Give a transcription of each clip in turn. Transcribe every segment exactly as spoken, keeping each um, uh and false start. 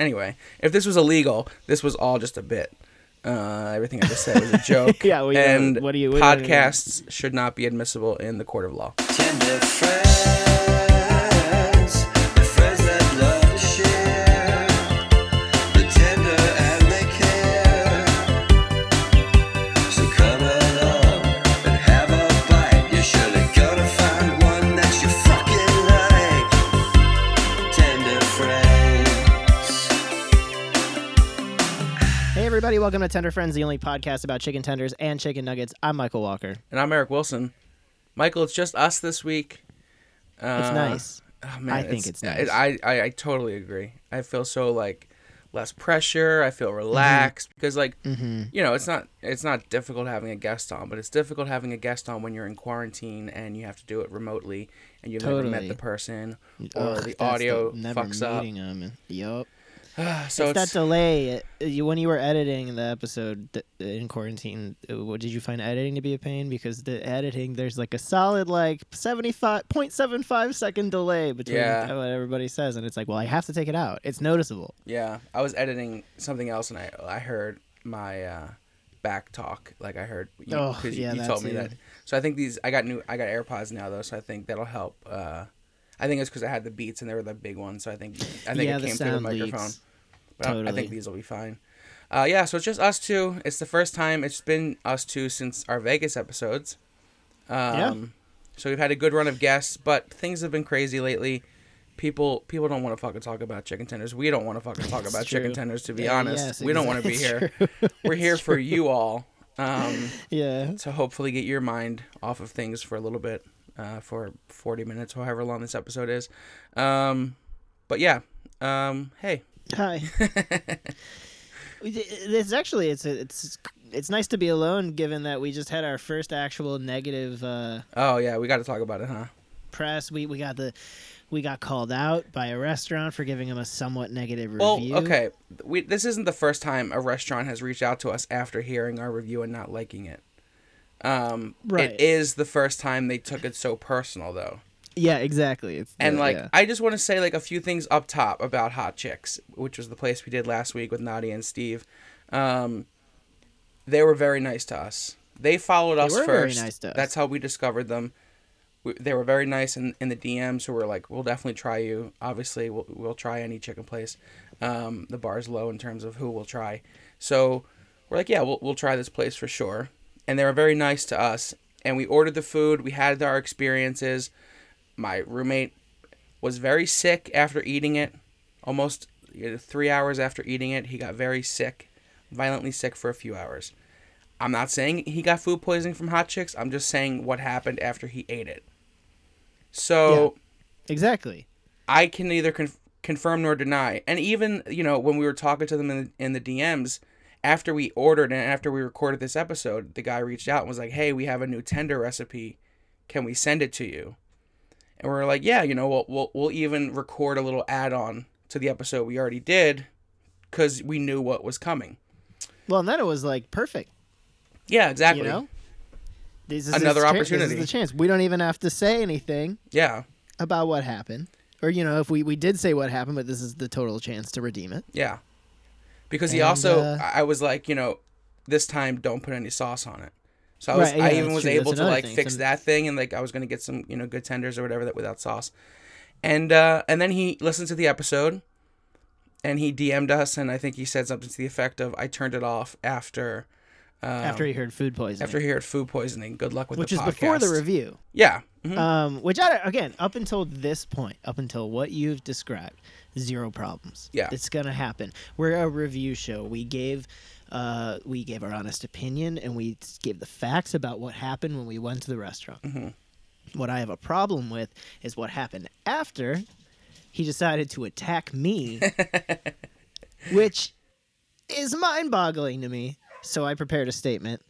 Anyway, if this was illegal, this was all just a bit. Uh, everything I just said was a joke. yeah, well, yeah, and what do you, what podcasts do? Should not be admissible in the court of law. Tender friends, the friends that love to share, the tender and they care. So come along and have a bite. You're surely gonna find one that you fucking like. Tender friends. Hey everybody, welcome to Tender Friends, the only podcast about chicken tenders and chicken nuggets. I'm Michael Walker. And I'm Eric Wilson. Michael, it's just us this week. Uh, it's nice. Oh man, I think it's, it's nice. It, I, I, I totally agree. I feel so, like, less pressure. I feel relaxed mm-hmm. because, like, mm-hmm. you know, it's not it's not difficult having a guest on, but it's difficult having a guest on when you're in quarantine and you have to do it remotely and you've totally. never met the person or Ugh, the audio the, fucks up. Them. Yup. So it's, it's that delay. When you were editing the episode in quarantine, did you find editing to be a pain? Because the editing, there's like a solid like seventy-five point seven five second delay between yeah. what everybody says, and it's like, well, I have to take it out. It's noticeable. Yeah, I was editing something else, and I I heard my uh, back talk. Like I heard you, oh, yeah, you told me yeah. that. So I think these I got new I got AirPods now though, so I think that'll help. Uh, I think it's because I had the Beats and they were the big ones, so I think I think yeah, it came the through the microphone. Leaks. But totally. I think these will be fine. Uh, yeah, so it's just us two. It's the first time it's been us two since our Vegas episodes. Um, yeah. So we've had a good run of guests, but things have been crazy lately. People people don't want to fucking talk about chicken tenders. We don't want to fucking talk about true. chicken tenders, to be yeah, honest. Yes, we exactly. don't want to be here. We're here true. for you all. Um, yeah. To hopefully get your mind off of things for a little bit, uh, for forty minutes, however long this episode is. Um, but yeah, um, hey. Hi. It's actually it's it's it's nice to be alone, given that we just had our first actual negative. Uh, oh yeah, we got to talk about it, huh? Press. We we got the we got called out by a restaurant for giving them a somewhat negative review. Well, okay, we, this isn't the first time a restaurant has reached out to us after hearing our review and not liking it. Um, right. It is the first time they took it so personal, though. Yeah, exactly. It's and, the, like, yeah. I just want to say, like, a few things up top about Hot Chicks, which was the place we did last week with Nadia and Steve. Um, they were very nice to us. They followed they us were first. Very nice to us. That's how we discovered them. We, they were very nice in, in the D Ms, so we're like, we'll definitely try you. Obviously, we'll, we'll try any chicken place. Um, the bar's low in terms of who we'll try. So we're like, yeah, we'll we'll try this place for sure. And they were very nice to us. And we ordered the food. We had our experiences. My roommate was very sick after eating it. Almost three hours after eating it, he got very sick, violently sick for a few hours. I'm not saying he got food poisoning from Hot Chicks. I'm just saying what happened after he ate it. So, yeah, exactly. I can neither con- confirm nor deny. And even, you know, when we were talking to them in, in the D Ms, after we ordered and after we recorded this episode, the guy reached out and was like, hey, we have a new tender recipe. Can we send it to you? And we're like, yeah, you know, we'll, we'll we'll even record a little add-on to the episode we already did because we knew what was coming. Well, and then it was like perfect. Yeah, exactly. You know? This is another opportunity. This is the chance. We don't even have to say anything. Yeah. About what happened, or you know, if we, we did say what happened, but this is the total chance to redeem it. Yeah. Because he and, also, uh, I was like, you know, this time don't put any sauce on it. So I was, right, yeah, I even was true. able that's to like thing. fix some... that thing, and like I was gonna get some, you know, good tenders or whatever that without sauce, and uh, and then he listened to the episode, and he D M'd us, and I think he said something to the effect of, "I turned it off after." Um, after he heard food poisoning. After he heard food poisoning. Good luck with which the podcast. Which is before the review. Yeah. Mm-hmm. Um, which I again up until this point, up until what you've described, zero problems. Yeah. It's gonna happen. We're a review show. We gave. Uh, we gave our honest opinion, and we gave the facts about what happened when we went to the restaurant. Mm-hmm. What I have a problem with is what happened after he decided to attack me, which is mind-boggling to me. So I prepared a statement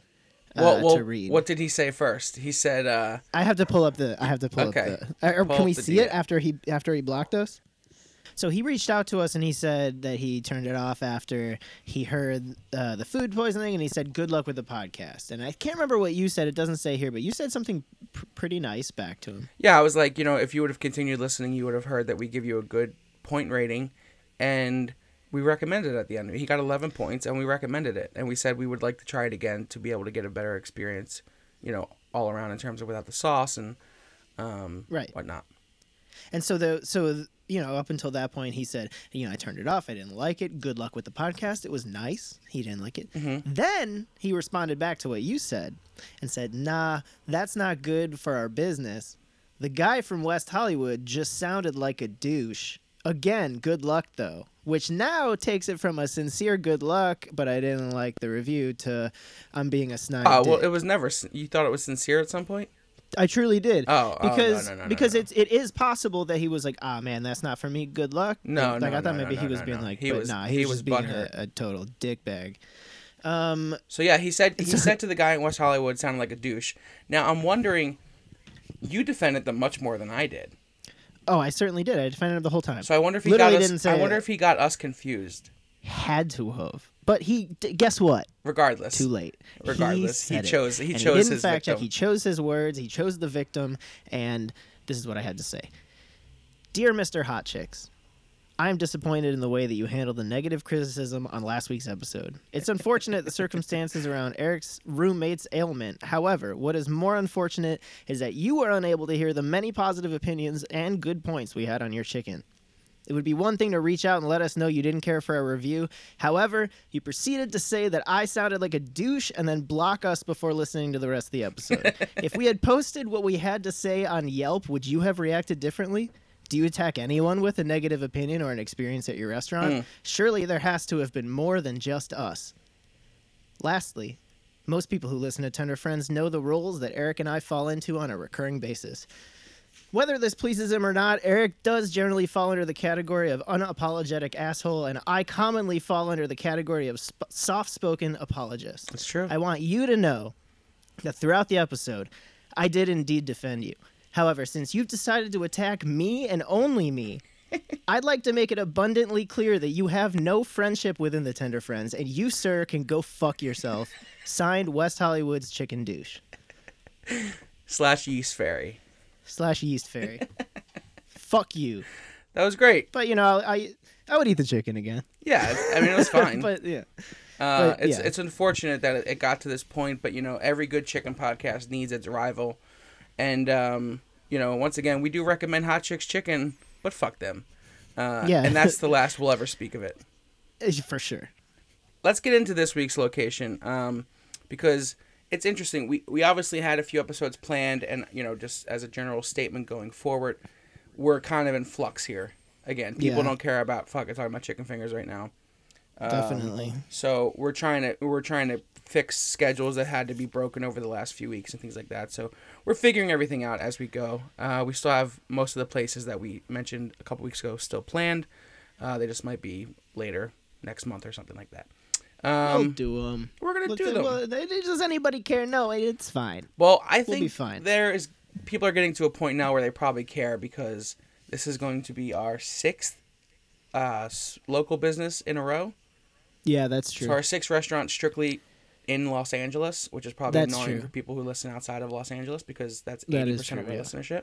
uh, well, well, to read. What did he say first? He said, uh, "I have to pull up the. I have to pull okay. up the. Uh, or can we see deal. it after he after he blocked us?" So he reached out to us, and he said that he turned it off after he heard uh, the food poisoning, and he said, good luck with the podcast. And I can't remember what you said. It doesn't say here, but you said something pr- pretty nice back to him. Yeah, I was like, you know, if you would have continued listening, you would have heard that we give you a good point rating, and we recommended it at the end. He got eleven points, and we recommended it. And we said we would like to try it again to be able to get a better experience, you know, all around in terms of without the sauce and um, right. whatnot. And so, the so you know, up until that point, he said, you know, I turned it off. I didn't like it. Good luck with the podcast. It was nice. He didn't like it. Mm-hmm. Then he responded back to what you said and said, nah, that's not good for our business. The guy from West Hollywood just sounded like a douche. Again, good luck, though, which now takes it from a sincere good luck, but I didn't like the review, to I'm being a snide Oh, well, dick. It was never – you thought it was sincere at some point? I truly did. Oh, because oh, no, no, no, because no, no. It's, it is possible that he was like, ah, oh, man, that's not for me. Good luck. No, like, no, I thought no, maybe no, he was no, being no. like, he but was, nah, he, he was, was being a, a total dickbag. Um, so, yeah, he said he said to the guy in West Hollywood, sounded like a douche. Now, I'm wondering, you defended them much more than I did. Oh, I certainly did. I defended him the whole time. So I wonder if he Literally got us. Didn't say I wonder that. if he got us confused. Had to have, but he. D- guess what? Regardless, too late. Regardless, he, he chose. He and chose he didn't his fact victim. Check. He chose his words. He chose the victim, and this is what I had to say. Dear Mister Hot Chicks, I am disappointed in the way that you handled the negative criticism on last week's episode. It's unfortunate the circumstances around Eric's roommate's ailment. However, what is more unfortunate is that you were unable to hear the many positive opinions and good points we had on your chicken. It would be one thing to reach out and let us know you didn't care for our review. However, you proceeded to say that I sounded like a douche and then block us before listening to the rest of the episode. If we had posted what we had to say on Yelp, would you have reacted differently? Do you attack anyone with a negative opinion or an experience at your restaurant? Mm. Surely there has to have been more than just us. Lastly, most people who listen to Tender Friends know the roles that Eric and I fall into on a recurring basis. Whether this pleases him or not, Eric does generally fall under the category of unapologetic asshole, and I commonly fall under the category of sp- soft-spoken apologist. That's true. I want you to know that throughout the episode, I did indeed defend you. However, since you've decided to attack me and only me, I'd like to make it abundantly clear that you have no friendship within the Tender Friends, and you, sir, can go fuck yourself. Signed, West Hollywood's Chicken Douche. Slash Yeast Fairy. Slash Yeast Fairy. Fuck you. That was great. But, you know, I I would eat the chicken again. Yeah, I mean, it was fine. But, yeah. Uh, but, it's yeah. It's unfortunate that it got to this point, but, you know, every good chicken podcast needs its rival. And, um, you know, once again, we do recommend Hot Chicks Chicken, but fuck them. Uh, yeah. And that's the last we'll ever speak of it. For sure. Let's get into this week's location um, because it's interesting. We we obviously had a few episodes planned and, you know, just as a general statement going forward, we're kind of in flux here. Again, people yeah. don't care about fucking talking about chicken fingers right now. Definitely. Um, so we're trying to we're trying to fix schedules that had to be broken over the last few weeks and things like that. So we're figuring everything out as we go. Uh, we still have most of the places that we mentioned a couple weeks ago still planned. Uh, they just might be later next month or something like that. Um, we'll do them. We're gonna Let's do them. Well, does anybody care? No, it's fine. Well, I think we'll be fine. There is people are getting to a point now where they probably care because this is going to be our sixth uh, local business in a row. Yeah, that's true. So our sixth restaurant strictly in Los Angeles, which is probably that's annoying true. for people who listen outside of Los Angeles because that's eighty percent that is true, of our yeah. listenership.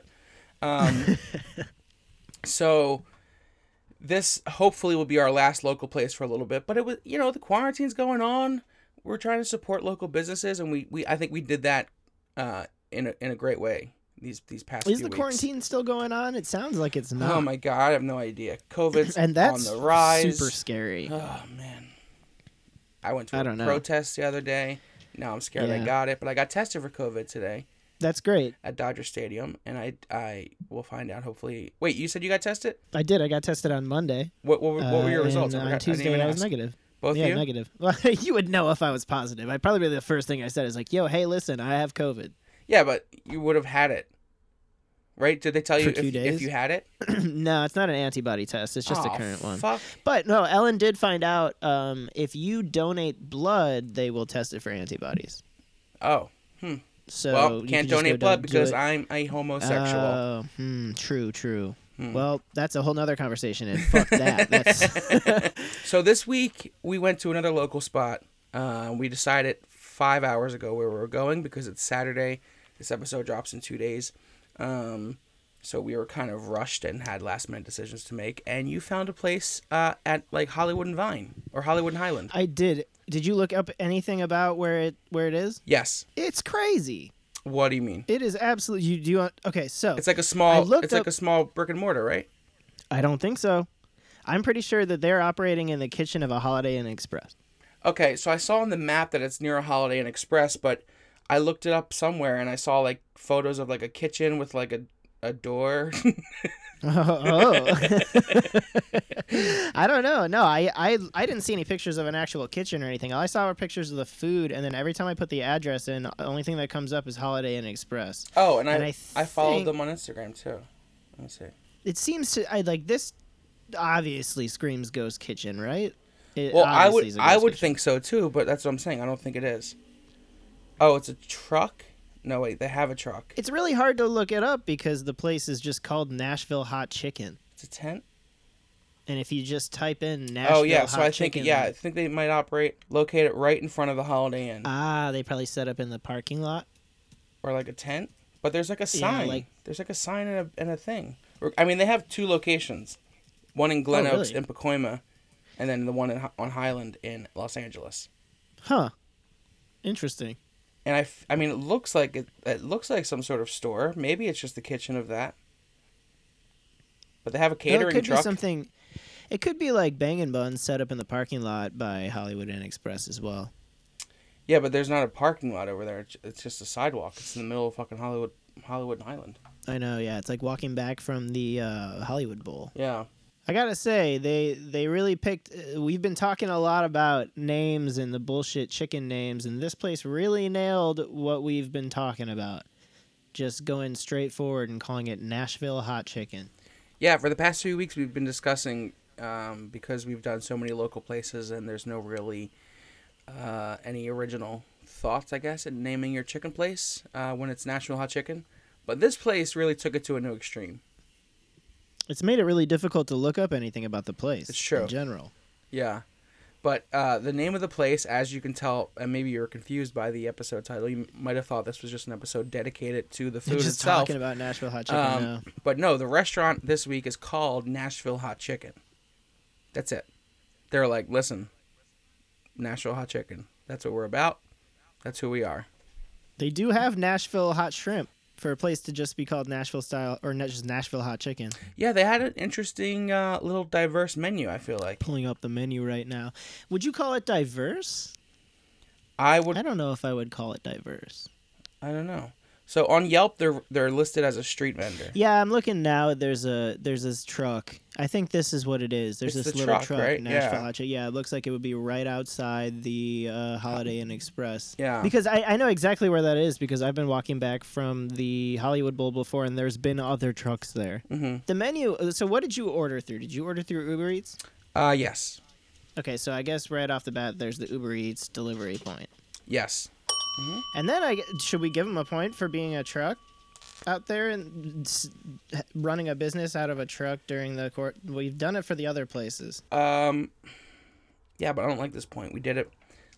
Um, so this hopefully will be our last local place for a little bit. But it was, you know, the quarantine's going on. We're trying to support local businesses, and we, we I think we did that uh, in a in a great way these these past few weeks. Is the quarantine still going on? It sounds like it's not. Oh my God, I have no idea. COVID's and that's on the rise. Super scary. Oh man. I went to a protest the other day. Now I'm scared yeah. I got it, but I got tested for COVID today. That's great. At Dodger Stadium, and I I will find out hopefully. Wait, you said you got tested? I did. I got tested on Monday. What what, what uh, were your results? And, uh, on Tuesday, I, I was ask. negative. Both yeah, of you? negative. Well, you would know if I was positive. I probably the first thing I said is like, "Yo, hey, listen, I have COVID." Yeah, but you would have had it, right? Did they tell you if, if you had it? No, it's not an antibody test. It's just oh, a current one. Fuck. But no, Ellen did find out um, if you donate blood, they will test it for antibodies. Oh, hmm. So well, can't donate blood because I'm a homosexual. Uh, hmm, true, true. Hmm. Well, that's a whole nother conversation, and fuck that. That's... So this week, we went to another local spot. Uh, we decided five hours ago where we were going because it's Saturday. This episode drops in two days. Um, So we were kind of rushed and had last minute decisions to make. And you found a place uh, at like Hollywood and Vine or Hollywood and Highland. I did. Did you look up anything about where it where it is? Yes. It's crazy. What do you mean? It is absolutely. You do. You want, okay, so it's like a small. It's up, like a small brick and mortar, right? I don't think so. I'm pretty sure that they're operating in the kitchen of a Holiday Inn Express. Okay, so I saw on the map that it's near a Holiday Inn Express, but I looked it up somewhere and I saw like photos of like a kitchen with like a a door. oh, oh. I don't know. No, I, I I didn't see any pictures of an actual kitchen or anything. All I saw were pictures of the food, and then every time I put the address in, the only thing that comes up is Holiday Inn Express. Oh, and, and I I, th- I followed them on Instagram too. Let me see. It seems to I like this obviously screams ghost kitchen, right? It well, I would I would kitchen. think so too, but that's what I'm saying. I don't think it is. Oh, it's a truck? No, wait, they have a truck. It's really hard to look it up because the place is just called Nashville Hot Chicken. It's a tent? And if you just type in Nashville oh, yeah, Hot so I Chicken. Oh, yeah, I think they might operate, locate it right in front of the Holiday Inn. Ah, they probably set up in the parking lot. Or like a tent. But there's like a sign. Yeah, like... There's like a sign and a, and a thing. I mean, they have two locations. One in Glen oh, Oaks really? in Pacoima, and then the one in, on Highland in Los Angeles. Huh. Interesting. And I, I mean, it looks like it, it looks like some sort of store. Maybe it's just the kitchen of that. But they have a catering no, it could truck. Be something, it could be like Bangin' Buns set up in the parking lot by Hollywood Inn Express as well. Yeah, but there's not a parking lot over there. It's just a sidewalk. It's in the middle of fucking Hollywood, Hollywood and Highland. I know. Yeah, it's like walking back from the uh, Hollywood Bowl. Yeah. I gotta say, they they really picked... Uh, we've been talking a lot about names and the bullshit chicken names, and this place really nailed what we've been talking about. Just going straight forward and calling it Nashville Hot Chicken. Yeah, for the past few weeks we've been discussing, um, because we've done so many local places and there's no really uh, any original thoughts, I guess, in naming your chicken place uh, when it's Nashville Hot Chicken. But this place really took it to a new extreme. It's made it really difficult to look up anything about the place. It's true. In general. Yeah. But uh, the name of the place, as you can tell, and maybe you were confused by the episode title, you might have thought this was just an episode dedicated to the food just itself. Just talking about Nashville Hot Chicken um, now. But no, the restaurant this week is called Nashville Hot Chicken. That's it. They're like, listen, Nashville Hot Chicken. That's what we're about. That's who we are. They do have Nashville Hot Shrimp. For a place to just be called Nashville style or not just Nashville Hot Chicken. Yeah, they had an interesting uh, little diverse menu, I feel like. Pulling up the menu right now. Would you call it diverse? I would. I don't know if I would call it diverse. I don't know. So on Yelp, they're they're listed as a street vendor. Yeah, I'm looking now. There's a there's this truck. I think this is what it is. There's it's this the little truck, truck right? Nashville yeah. Hot Chicken. Yeah, it looks like it would be right outside the uh, Holiday Inn Express. Yeah. Because I, I know exactly where that is because I've been walking back from the Hollywood Bowl before, and there's been other trucks there. Mm-hmm. The menu. So what did you order through? Did you order through Uber Eats? Uh, yes. Okay, so I guess right off the bat, there's the Uber Eats delivery point. Yes. Mm-hmm. And then I should we give them a point for being a truck out there and s- running a business out of a truck during the court? We've done it for the other places. Um, yeah, but I don't like this point. We did it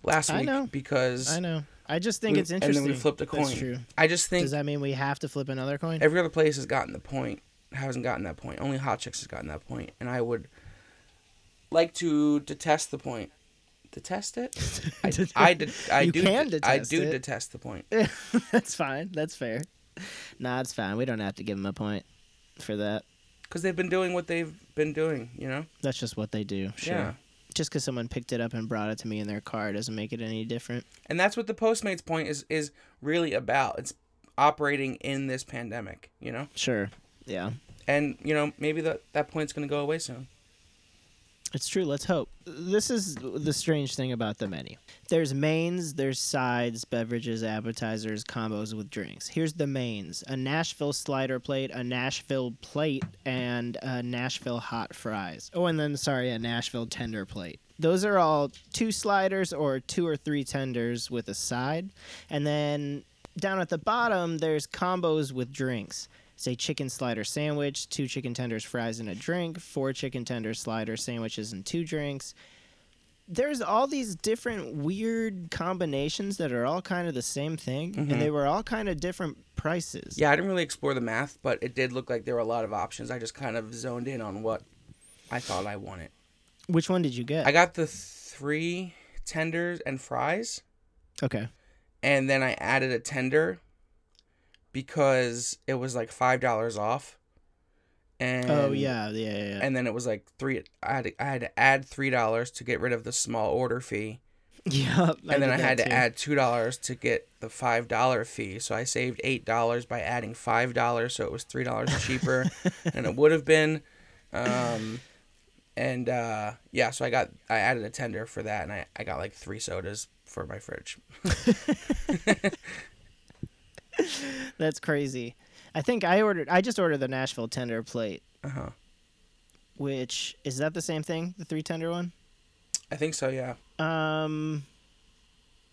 last I week know. because I know. I just think we, it's interesting. And then we flipped a coin. That's true. I just think. Does that mean we have to flip another coin? Every other place has gotten the point. Hasn't gotten that point. Only Hot Chicks has gotten that point, and I would like to detest the point. Detest it? I, I, did, I you do, can detest I do it. detest the point. That's fine. That's fair. Nah, it's fine. We don't have to give them a point for that. Because they've been doing what they've been doing, you know? That's just what they do. Sure. Yeah. Just because someone picked it up and brought it to me in their car doesn't make it any different. And that's what the Postmates point is, is really about. It's operating in this pandemic, you know? Sure. Yeah. And, you know, maybe the, that point's going to go away soon. It's true. Let's hope. This is the strange thing about the menu. There's mains, there's sides, beverages, appetizers, combos with drinks. Here's the mains. A Nashville slider plate, a Nashville plate, and a Nashville hot fries. Oh, and then, sorry, a Nashville tender plate. Those are all two sliders or two or three tenders with a side. And then down at the bottom, there's combos with drinks. Say chicken slider sandwich, two chicken tenders, fries, and a drink, four chicken tenders, slider sandwiches, and two drinks. there's all these different weird combinations that are all kind of the same thing, mm-hmm. and they were all kind of different prices. Yeah, I didn't really explore the math, but it did look like there were a lot of options. I just kind of zoned in on what I thought I wanted. Which one did you get? I got the three tenders and fries. Okay. And then I added a tender because it was like five dollars off. And, oh yeah, yeah, yeah. And then it was like three. I had to, I had to add three dollars to get rid of the small order fee. Yeah. And I then I had too. to add two dollars to get the five dollar fee. So I saved eight dollars by adding five dollars. So it was three dollars cheaper than it would have been. Um, and uh, yeah, so I got I added a tender for that, and I, I got like three sodas for my fridge. That's crazy. I think I ordered, I just ordered the Nashville tender plate. Uh-huh. Which, is that the same thing? The three tender one? I think so, yeah. Um,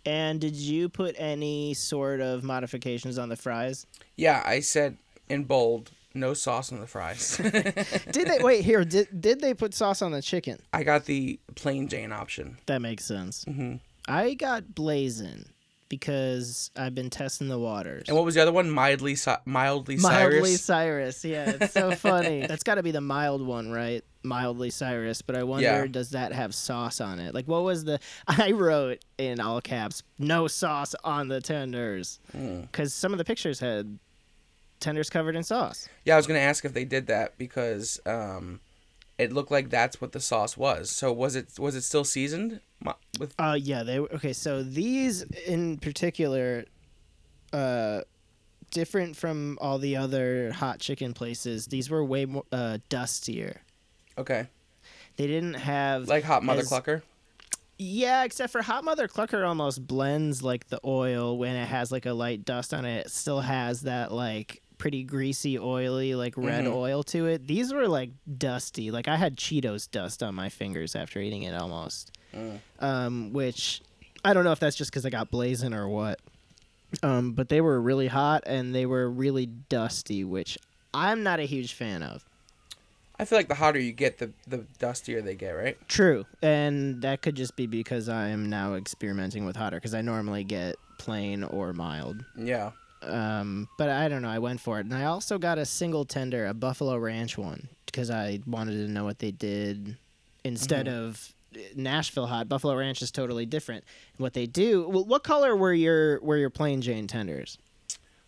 and did you put any sort of modifications on the fries? Yeah, I said in bold, no sauce on the fries. Did they, wait, here, did, did they put sauce on the chicken? I got the plain Jane option. That makes sense. Mm-hmm. I got blazin'. Because I've been testing the waters. And what was the other one? Mildly, mildly, mildly Cyrus. Mildly Cyrus. Yeah, it's so funny. That's got to be the mild one, right? Mildly Cyrus. But I wonder, yeah. does that have sauce on it? Like, what was the? I wrote in all caps, "No sauce on the tenders," because mm. some of the pictures had tenders covered in sauce. Yeah, I was gonna ask if they did that because um, it looked like that's what the sauce was. So was it? Was it still seasoned? With... Uh, yeah, they were, okay, so these in particular, uh, different from all the other hot chicken places, these were way more uh, dustier. Okay. They didn't have... Like Hot Mother as... Clucker? Yeah, except for Hot Mother Clucker almost blends, like, the oil when it has, like, a light dust on it. It still has that, like... pretty greasy, oily, like red mm-hmm. oil to it. These were like dusty. Like I had Cheetos dust on my fingers after eating it almost. Mm. Um, which I don't know if that's just because I got blazing or what. Um, but they were really hot and they were really dusty, which I'm not a huge fan of. I feel like the hotter you get, the, the dustier they get, right? True. And that could just be because I'm now experimenting with hotter because I normally get plain or mild. Yeah. Um, but I don't know. I went for it. And I also got a single tender, a Buffalo Ranch one, because I wanted to know what they did instead mm-hmm. of Nashville hot. Buffalo Ranch is totally different. What they do. Well, what color were your were your plain Jane tenders?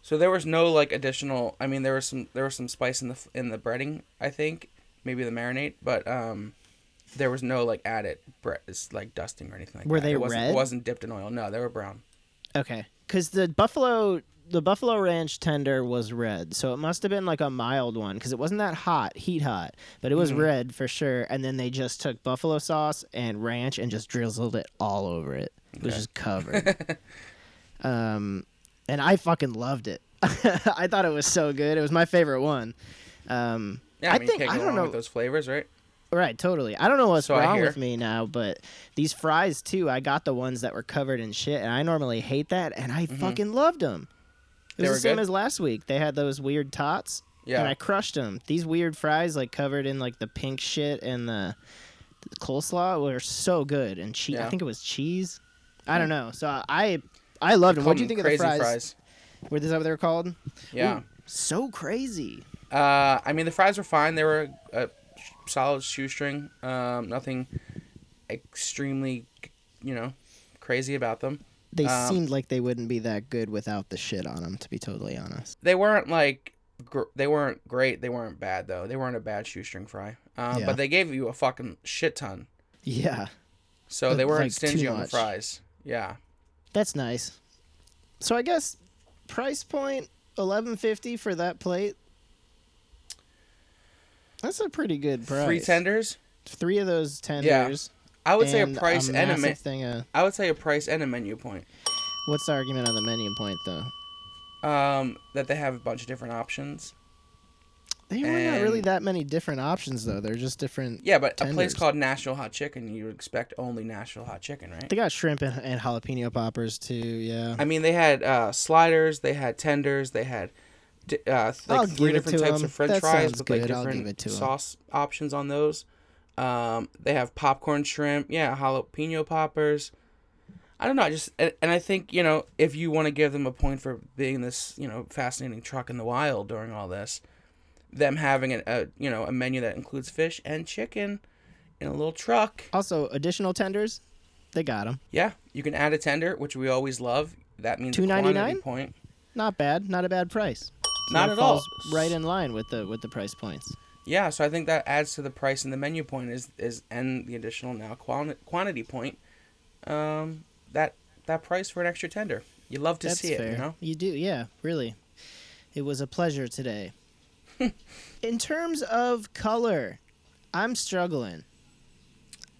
So there was no like additional. I mean, there was some there was some spice in the in the breading. I think maybe the marinade, but um, there was no like added bre- like dusting or anything like were that. Were they it wasn't, red? It wasn't dipped in oil. No, they were brown. Okay, because the Buffalo. The Buffalo Ranch tender was red, so it must have been like a mild one because it wasn't that hot, heat hot, but it was mm-hmm. red for sure. And then they just took buffalo sauce and ranch and just drizzled it all over it. It was okay. just covered. um, and I fucking loved it. I thought it was so good. It was my favorite one. Um, yeah, I, I mean, think you can't go I don't know with those flavors, right? Right, totally. I don't know what's so wrong with me now, but these fries too. I got the ones that were covered in shit, and I normally hate that, and I mm-hmm. fucking loved them. It was the same good? as last week. They had those weird tots, yeah. and I crushed them. These weird fries, like covered in like the pink shit and the, the coleslaw, were so good. And cheese, yeah. I think it was cheese. I don't know. So I, I loved them. What do you think of the fries? fries. Were these what they were called? Yeah. Ooh, so crazy. Uh, I mean, the fries were fine. They were a solid shoestring. Um, nothing extremely, you know, crazy about them. They um, seemed like they wouldn't be that good without the shit on them, to be totally honest. They weren't like gr- they weren't great. They weren't bad though. They weren't a bad shoestring fry. Um, yeah. But they gave you a fucking shit ton. Yeah. So they weren't like stingy on the fries. Yeah. That's nice. So I guess price point eleven fifty for that plate. That's a pretty good price. Three tenders. Three of those tenders. Yeah. I would and say a price a and a menu. Thing, uh, I would say a price and a menu point. What's the argument on the menu point though? Um, that they have a bunch of different options. They were and... not really that many different options though. They're just different. Yeah, but tenders. A place called Nashville Hot Chicken, you would expect only Nashville Hot Chicken, right? They got shrimp and, and jalapeno poppers too. Yeah. I mean, they had uh, sliders, they had tenders, they had uh, like I'll three different types them. of French that fries with good. like different sauce em. options on those. Um, they have popcorn shrimp. Yeah, jalapeno poppers. I don't know. I just and, and I think, you know, if you want to give them a point for being this, you know, fascinating truck in the wild during all this, them having a, a you know a menu that includes fish and chicken in a little truck. Also, additional tenders, they got them. Yeah, you can add a tender, which we always love. That means two ninety-nine point. Not bad. Not a bad price. So not at all. Right in line with the with the price points. Yeah, so I think that adds to the price and the menu point is is and the additional now quanti- quantity point. Um, that that price for an extra tender. You love to That's see it, fair. You know. You do, yeah, really. It was a pleasure today. In terms of color, I'm struggling.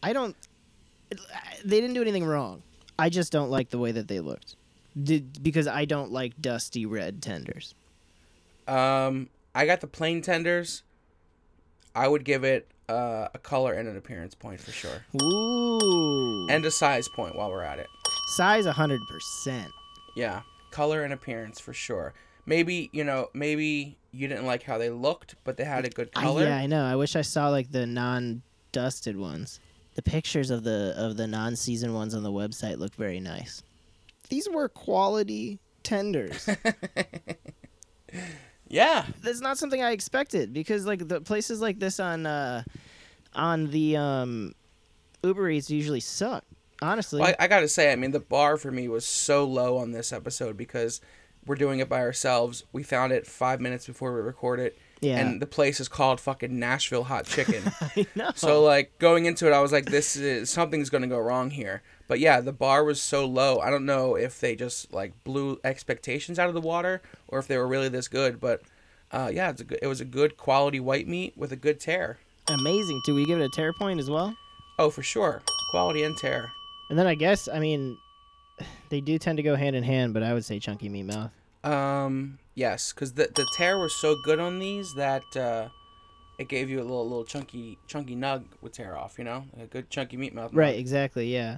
I don't. They didn't do anything wrong. I just don't like the way that they looked, Did, because I don't like dusty red tenders. Um, I got the plain tenders. I would give it uh, a color and an appearance point for sure. Ooh. And a size point while we're at it. Size one hundred percent. Yeah, color and appearance for sure. Maybe, you know, maybe you didn't like how they looked, but they had a good color. I, yeah, I know. I wish I saw like the non-dusted ones. The pictures of the of the non-seasoned ones on the website look very nice. These were quality tenders. Yeah, that's not something I expected because like the places like this on uh, on the um, Uber Eats usually suck. Honestly, well, I, I gotta say, I mean, the bar for me was so low on this episode because we're doing it by ourselves. We found it five minutes before we record it. Yeah. And the place is called fucking Nashville Hot Chicken. I know. So like going into it, I was like, this is something's gonna go wrong here. But yeah, the bar was so low. I don't know if they just like blew expectations out of the water or if they were really this good. But uh, yeah, it's a good, it was a good quality white meat with a good tear. Amazing. Do we give it a tear point as well? Oh, for sure. Quality and tear. And then I guess, I mean, they do tend to go hand in hand, but I would say chunky meat mouth. Um, yes, because the, the tear was so good on these that uh, it gave you a little little chunky chunky nug with tear off, you know? A good chunky meat mouth. Right, nug. Exactly, yeah.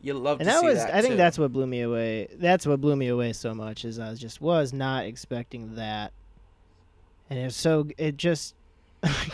You love and to that see was, that. I think too. that's what blew me away. That's what blew me away so much is I just was not expecting that, and it's so it just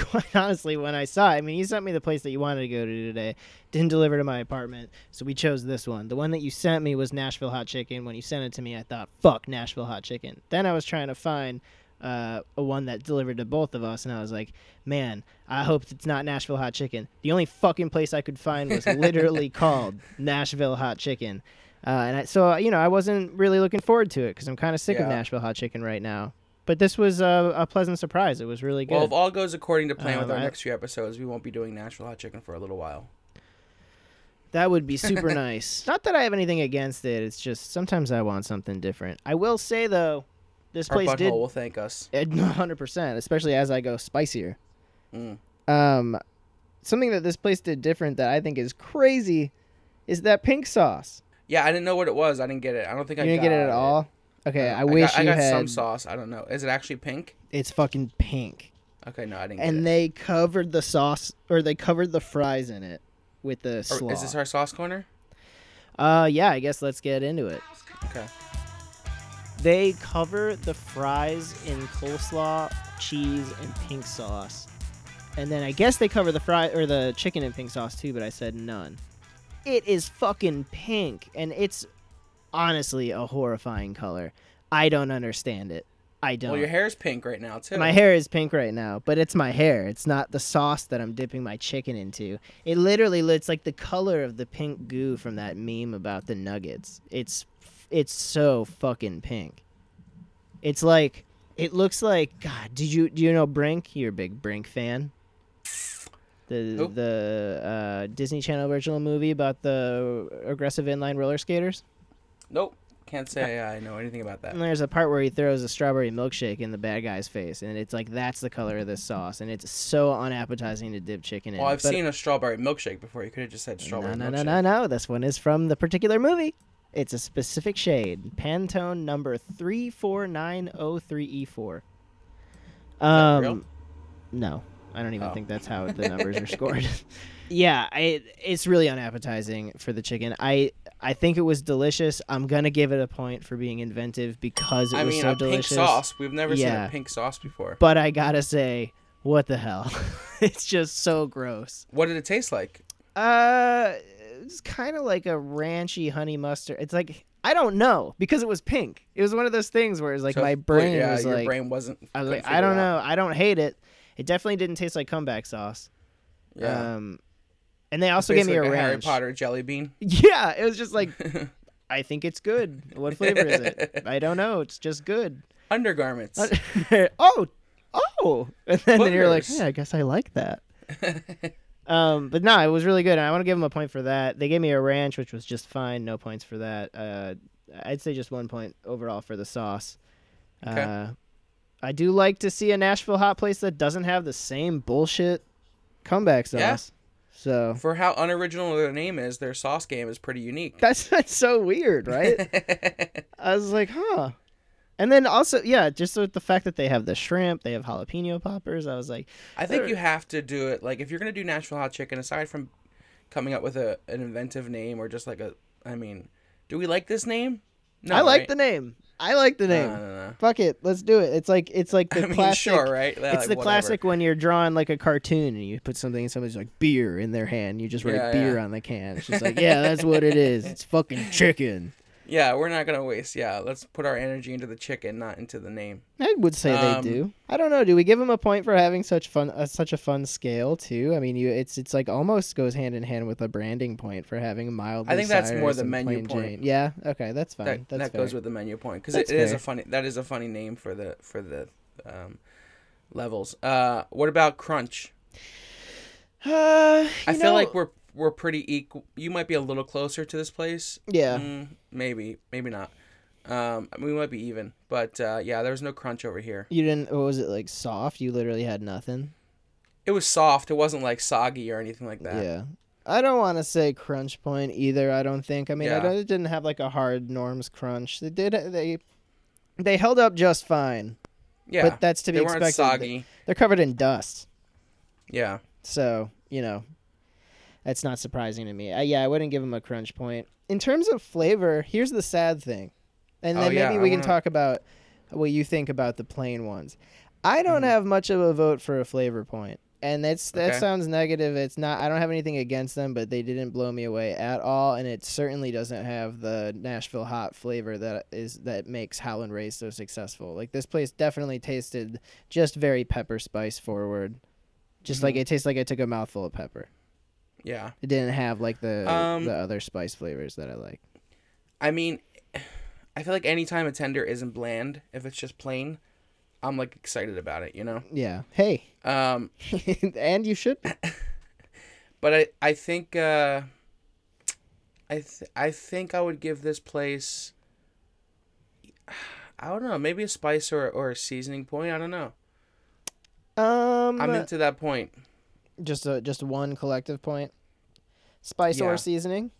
quite honestly when I saw it, I mean, you sent me the place that you wanted to go to today, didn't deliver to my apartment, so we chose this one. The one that you sent me was Nashville Hot Chicken. When you sent it to me, I thought, "Fuck Nashville Hot Chicken." Then I was trying to find uh, a one that delivered to both of us, and I was like, "Man, I hope it's not Nashville Hot Chicken." The only fucking place I could find was literally called Nashville Hot Chicken. Uh, and I, so, you know, I wasn't really looking forward to it because I'm kind of sick yeah. of Nashville Hot Chicken right now. But this was a, a pleasant surprise. It was really good. Well, if all goes according to plan um, with our I, next few episodes, we won't be doing Nashville Hot Chicken for a little while. That would be super nice. Not that I have anything against it. It's just sometimes I want something different. I will say, though, this our place butthole did... will thank us. one hundred percent, especially as I go spicier. Mm. Um, something that this place did different that I think is crazy is that pink sauce. Yeah, I didn't know what it was. I didn't get it. I don't think you I didn't got get it at all. It. Okay, uh, I, I wish got, you had. I got had... some sauce. I don't know. Is it actually pink? It's fucking pink. Okay, no, I didn't. Get and it. They covered the sauce, or they covered the fries in it with the slaw. Or is this our sauce corner? Uh, yeah, I guess let's get into it. Okay. They cover the fries in coleslaw, cheese, and pink sauce. And then I guess they cover the fry or the chicken in pink sauce too, but I said none. It is fucking pink, and it's honestly a horrifying color. I don't understand it. I don't. Well, your hair's pink right now too. My hair is pink right now, but it's my hair. It's not the sauce that I'm dipping my chicken into. It literally looks like the color of the pink goo from that meme about the nuggets. It's it's so fucking pink. It's like it looks like God. Did you do you know Brink? You're a big Brink fan. The oh. the uh, Disney Channel original movie about the aggressive inline roller skaters? Nope. Can't say I know anything about that. And there's a part where he throws a strawberry milkshake in the bad guy's face, and it's like, that's the color of this sauce, and it's so unappetizing to dip chicken in. Well, I've but seen a strawberry milkshake before. You could have just said strawberry no, no, milkshake. No, no, no, no. This one is from the particular movie. It's a specific shade. Pantone number three four nine oh three E four. Um, real? No. I don't even oh. think that's how the numbers are scored. Yeah, I, it's really unappetizing for the chicken. I I think it was delicious. I'm going to give it a point for being inventive because it I was mean, so delicious. I mean, a pink sauce. We've never yeah. seen a pink sauce before. But I got to say, what the hell? It's just so gross. What did it taste like? Uh, it's kind of like a ranchy honey mustard. It's like, I don't know, because it was pink. It was one of those things where it was like so my brain yeah, was your like. Your brain wasn't. I was like, I don't know. Out. I don't hate it. It definitely didn't taste like comeback sauce. Yeah. Um, and they also gave me a like ranch. Harry Potter jelly bean. Yeah, it was just like, I think it's good. What flavor is it? I don't know. It's just good. Undergarments. oh, oh. And then, then you're like, yeah, I guess I like that. um, but no, it was really good. And I want to give them a point for that. They gave me a ranch, which was just fine. No points for that. Uh, I'd say just one point overall for the sauce. Okay. Uh, I do like to see a Nashville hot place that doesn't have the same bullshit comeback sauce. Yeah. So for how unoriginal their name is, their sauce game is pretty unique. That's, that's so weird, right? I was like, huh. And then also, yeah, just with the fact that they have the shrimp, they have jalapeno poppers. I was like, I think you have to do it. Like, if you're going to do Nashville Hot Chicken, aside from coming up with a, an inventive name or just like a, I mean, do we like this name? No, I like right? the name. I like the name. No, no, no. Fuck it. Let's do it. It's like it's like the I mean, classic. Sure, right? Yeah, it's like, the whatever. Classic when you're drawing like a cartoon and you put something and somebody's like beer in their hand. You just write yeah, beer yeah. on the can. It's just like, yeah, that's what it is. It's fucking chicken. Yeah, we're not going to waste. Yeah, let's put our energy into the chicken, not into the name. I would say um, they do. I don't know. Do we give them a point for having such fun, uh, such a fun scale, too? I mean, you it's it's like almost goes hand in hand with a branding point for having mildly. I think that's more the menu point. Jane. Yeah, okay, that's fine. That, that's that goes with the menu point because it, it is a funny that is a funny name for the for the um, levels. Uh, what about crunch? Uh, I know, feel like we're. We're pretty equal. You might be a little closer to this place. Yeah. Mm, maybe. Maybe not. Um, we might be even. But, uh, yeah, there was no crunch over here. You didn't... What was it, like, soft? You literally had nothing? It was soft. It wasn't, like, soggy or anything like that. Yeah. I don't want to say crunch point either, I don't think. I mean, yeah. I don't, it didn't have, like, a hard Norm's crunch. They did... They they held up just fine. Yeah. But that's to be expected. They weren't soggy. They're covered in dust. Yeah. So, you know... That's not surprising to me. I, yeah, I wouldn't give them a crunch point. In terms of flavor, here's the sad thing. And then oh, yeah, maybe we wanna... can talk about what you think about the plain ones. I don't mm-hmm. have much of a vote for a flavor point. And that's that okay. sounds negative. It's not. I don't have anything against them, but they didn't blow me away at all. And it certainly doesn't have the Nashville hot flavor that is that makes Howland Ray's so successful. Like, this place definitely tasted just very pepper spice forward. Just mm-hmm. like it tastes like I took a mouthful of pepper. Yeah. It didn't have, like, the um, the other spice flavors that I like. I mean, I feel like any time a tender isn't bland, if it's just plain, I'm, like, excited about it, you know? Yeah. Hey. Um, and you should be. But I, I think uh, I th- I think I would give this place, I don't know, maybe a spice or, or a seasoning point. I don't know. Um, I'm into that point. Just a, just one collective point. Spice yeah. or seasoning?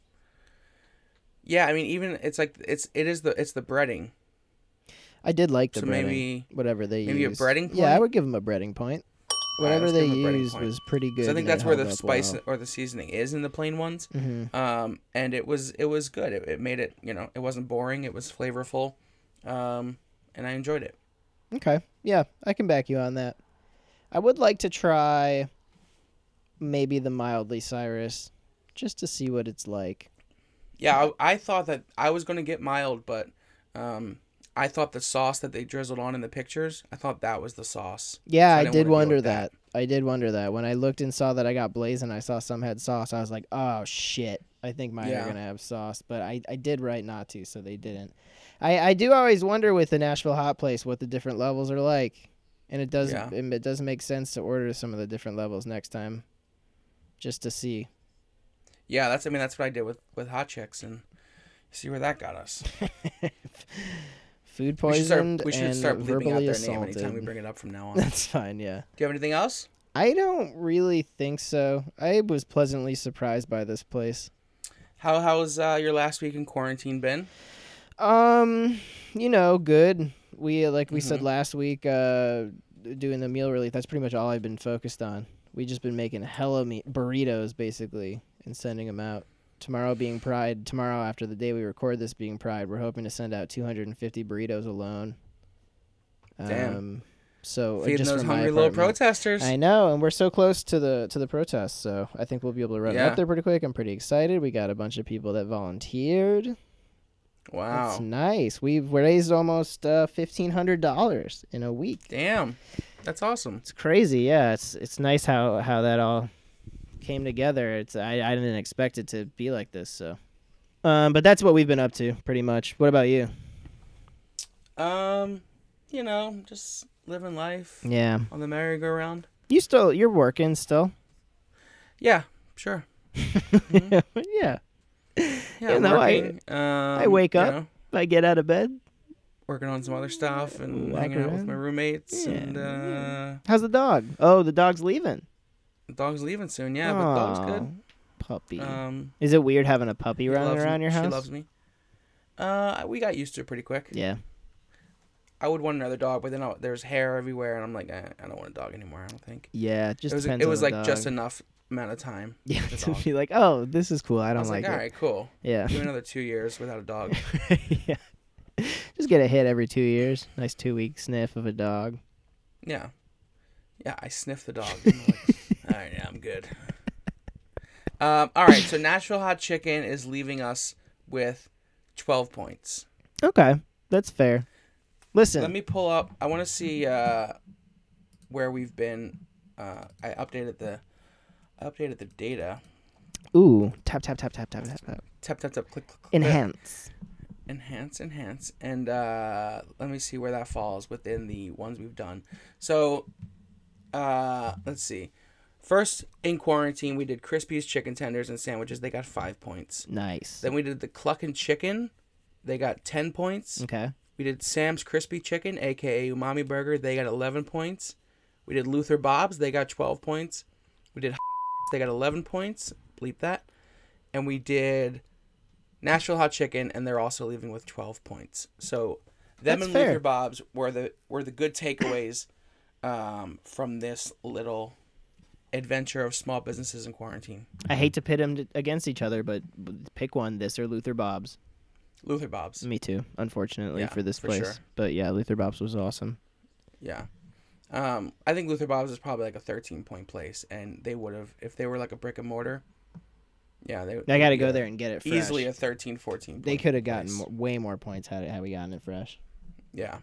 Yeah, I mean, even it's like it's it is the it's the breading. I did like the so breading. Maybe whatever they maybe used. Maybe a breading point? Yeah, I would give them a breading point. Whatever they used was pretty good. So I think that's where the spice well. or the seasoning is in the plain ones. Mm-hmm. Um, and it was it was good. It, it made it, you know, it wasn't boring. It was flavorful, um, and I enjoyed it. Okay, yeah, I can back you on that. I would like to try. Maybe the mildly Cyrus, just to see what it's like. Yeah, I, I thought that I was going to get mild, but um, I thought the sauce that they drizzled on in the pictures, I thought that was the sauce. Yeah, so I, I did wonder that. that. I did wonder that. When I looked and saw that I got blazing, I saw some had sauce. I was like, oh, shit. I think mine yeah. are going to have sauce. But I, I did write not to, so they didn't. I, I do always wonder with the Nashville Hot Place what the different levels are like. And it does, yeah. it, it does make sense to order some of the different levels next time. Just to see. Yeah, that's I mean that's what I did with, with Hot Chicks and see where that got us. Food poisoned. We should start, we should start bleeping out their assaulted. Name anytime we bring it up from now on. That's fine, yeah. Do you have anything else? I don't really think so. I was pleasantly surprised by this place. How how's uh, your last week in quarantine been? Um, you know, good. We like we mm-hmm. said last week, uh, doing the meal relief. That's pretty much all I've been focused on. We just been making hella meat burritos basically and sending them out. Tomorrow being Pride, tomorrow after the day we record this being Pride, we're hoping to send out two hundred fifty burritos alone. Damn. Um, So feeding just those hungry little protesters. I know, and we're so close to the to the protests, so I think we'll be able to run yeah. up there pretty quick. I'm pretty excited. We got a bunch of people that volunteered. Wow, that's nice. We've raised almost uh, fifteen hundred dollars in a week. Damn, that's awesome. It's crazy. Yeah, it's it's nice how, how that all came together. It's I, I didn't expect it to be like this. So, um, but that's what we've been up to pretty much. What about you? Um, you know, just living life. Yeah. On the merry-go-round. You still you're working still? Yeah, sure. Mm-hmm. yeah. Yeah, you know, working, I, um, I wake up, you know, I get out of bed. Working on some other stuff and Walk hanging around. out with my roommates. Yeah. And, uh, how's the dog? Oh, the dog's leaving. The dog's leaving soon, yeah, Aww, but the dog's good. Puppy. Um, Is it weird having a puppy running around me. your house? She loves me. Uh, we got used to it pretty quick. Yeah. I would want another dog, but then I, there's hair everywhere, and I'm like, eh, I don't want a dog anymore, I don't think. Yeah, it just it was, depends It was on the like dog. just enough amount of time. Yeah, to be like, oh, this is cool. I don't I was like, like all it. right, cool. Yeah. Do another two years without a dog. yeah. Just get a hit every two years. Nice two-week sniff of a dog. Yeah. Yeah, I sniffed the dog. And I'm like, all right, yeah, I'm good. Um, all right, so Nashville Hot Chicken is leaving us with twelve points. Okay, that's fair. Listen. Let me pull up. I want to see uh, where we've been. Uh, I updated the I updated the data. Ooh. Tap, tap, tap, tap, tap, tap, tap. Tap, tap, tap. Click, click, click. Enhance. Enhance, enhance. And uh, let me see where that falls within the ones we've done. So, uh, let's see. First, in quarantine, we did Crispy's Chicken Tenders and Sandwiches. They got five points. Nice. Then we did the Cluckin' Chicken. They got ten points. Okay. We did Sam's Crispy Chicken, a k a. Umami Burger. They got eleven points. We did Luther Bob's. They got twelve points. We did They got eleven points. Bleep that. And we did Nashville Hot Chicken, and they're also leaving with twelve points. So them That's and fair. Luther Bob's were the were the good takeaways um, from this little adventure of small businesses in quarantine. I hate to pit them to, against each other, but pick one, this or Luther Bob's. Luther Bob's. Me too, unfortunately, yeah, for this for place. Sure. But yeah, Luther Bob's was awesome. Yeah. Um, I think Luther Bob's is probably like a thirteen-point place, and they would have, if they were like a brick and mortar, yeah. They, they got to go there and get it fresh. Easily a thirteen, fourteen point They could have gotten more, way more points had, it, had we gotten it fresh. Yeah.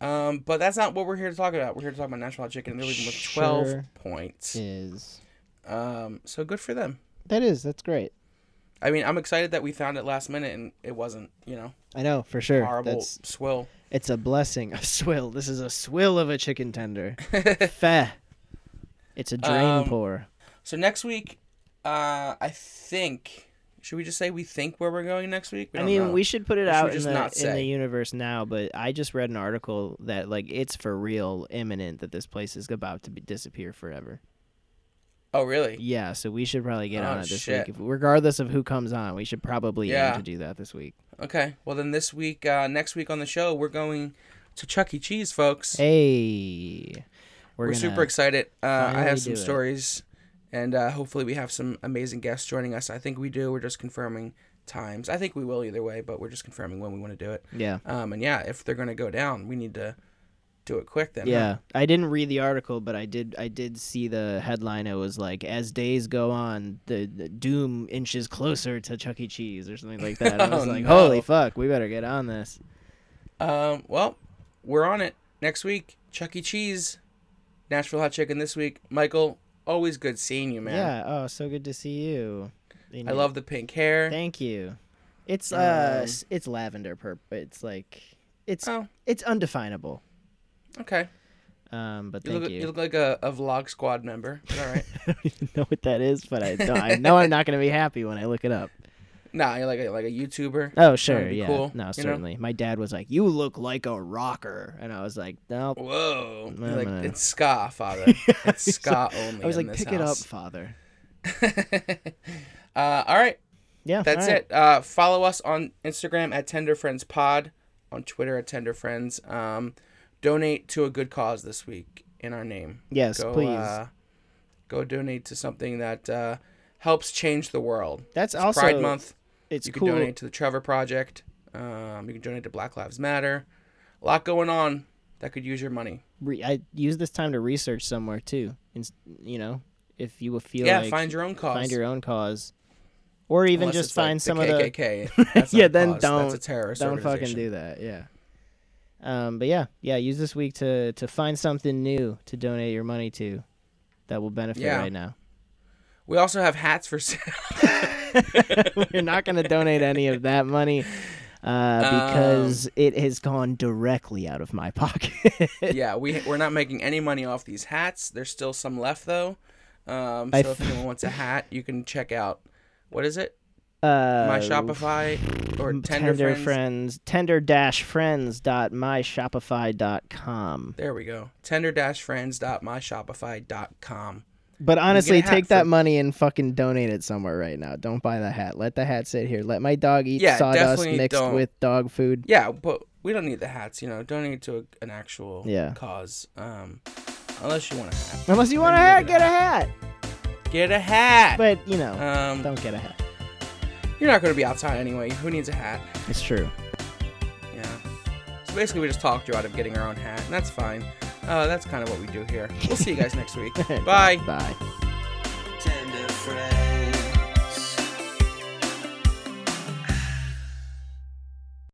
Um, but that's not what we're here to talk about. We're here to talk about Nashville Hot Chicken, and they're leaving with twelve sure points. Is. Um, so good for them. That is. That's great. I mean, I'm excited that we found it last minute and it wasn't, you know. I know, for sure. Horrible That's, swill. It's a blessing. A swill. This is a swill of a chicken tender. Feh. It's a drain um, pour. So next week, uh, I think... Should we just say we think where we're going next week? We I mean, know. we should put it or out in the, in the universe now, but I just read an article that, like, it's for real imminent that this place is about to be, disappear forever. Oh, really? Yeah, so we should probably get oh, on it this shit. week. If, regardless of who comes on, we should probably yeah. aim to do that this week. Okay. Well, then this week, uh, next week on the show, we're going to Chuck E. Cheese, folks. Hey. We're, we're super excited. Uh, I have some stories, it. and uh, hopefully we have some amazing guests joining us. I think we do. We're just confirming times. I think we will either way, but we're just confirming when we want to do it. Yeah. Um. And, yeah, if they're going to go down, we need to... do it quick then. Yeah, huh? I didn't read the article, but I did. I did see the headline. It was like, as days go on, the, the doom inches closer to Chuck E. Cheese or something like that. I was oh, like, no. holy fuck, we better get on this. Um, well, we're on it next week. Chuck E. Cheese, Nashville Hot Chicken this week. Michael, always good seeing you, man. Yeah. Oh, so good to see you. you know, I love the pink hair. Thank you. It's um, uh, it's lavender purple. It's like, it's oh. it's undefinable. Okay. Um, but you thank look, you. You look like a, a Vlog Squad member. All right. I don't even know what that is, but I don't, I know I'm not going to be happy when I look it up. Nah, you're like a, like a YouTuber. Oh, sure, yeah. Cool, no, certainly. Know? My dad was like, "You look like a rocker," and I was like, "No." Nope. Whoa. You're like, gonna... It's ska, father. It's ska only. I was in like, this "Pick house. It up, father." uh, all right. Yeah. That's right. it. Uh, follow us on Instagram at Tender Friends Pod, on Twitter at Tender Friends. Um, Donate to a good cause this week in our name. Yes, go, please. Uh, go donate to something that uh, helps change the world. That's it's also Pride Month. It's you cool. You can donate to the Trevor Project. Um, you can donate to Black Lives Matter. A lot going on that could use your money. re- I use this time to research somewhere too. And, you know, if you feel yeah, like yeah, find your own cause. Find your own cause. Or even Unless just find like some the of K K K. the K K K. Yeah, then cause. don't That's a terrorist don't fucking do that. Yeah. Um, but yeah, yeah, use this week to to find something new to donate your money to that will benefit yeah. right now. We also have hats for sale. We're not going to donate any of that money uh, because um, it has gone directly out of my pocket. yeah, we, we're not making any money off these hats. There's still some left, though. Um, so I if f- anyone wants a hat, you can check out, what is it? Uh, my Shopify or Tender, Tender Friends. Friends. Tender friends dot my shopify dot com. There we go. Tender friends dot my shopify dot com. But honestly, take for... that money and fucking donate it somewhere right now. Don't buy the hat. Let the hat sit here. Let my dog eat yeah, sawdust mixed don't. with dog food. Yeah, but we don't need the hats, you know. Donate it to a, an actual yeah. cause. Um, unless you want a hat. Unless you want a hat, get a hat. Get a hat. But, you know, um, don't get a hat. You're not going to be outside anyway. Who needs a hat? It's true. Yeah. So basically, we just talked you out of getting our own hat, and that's fine. Uh, that's kind of what we do here. We'll see you guys next week. Bye. Bye. Tender friends.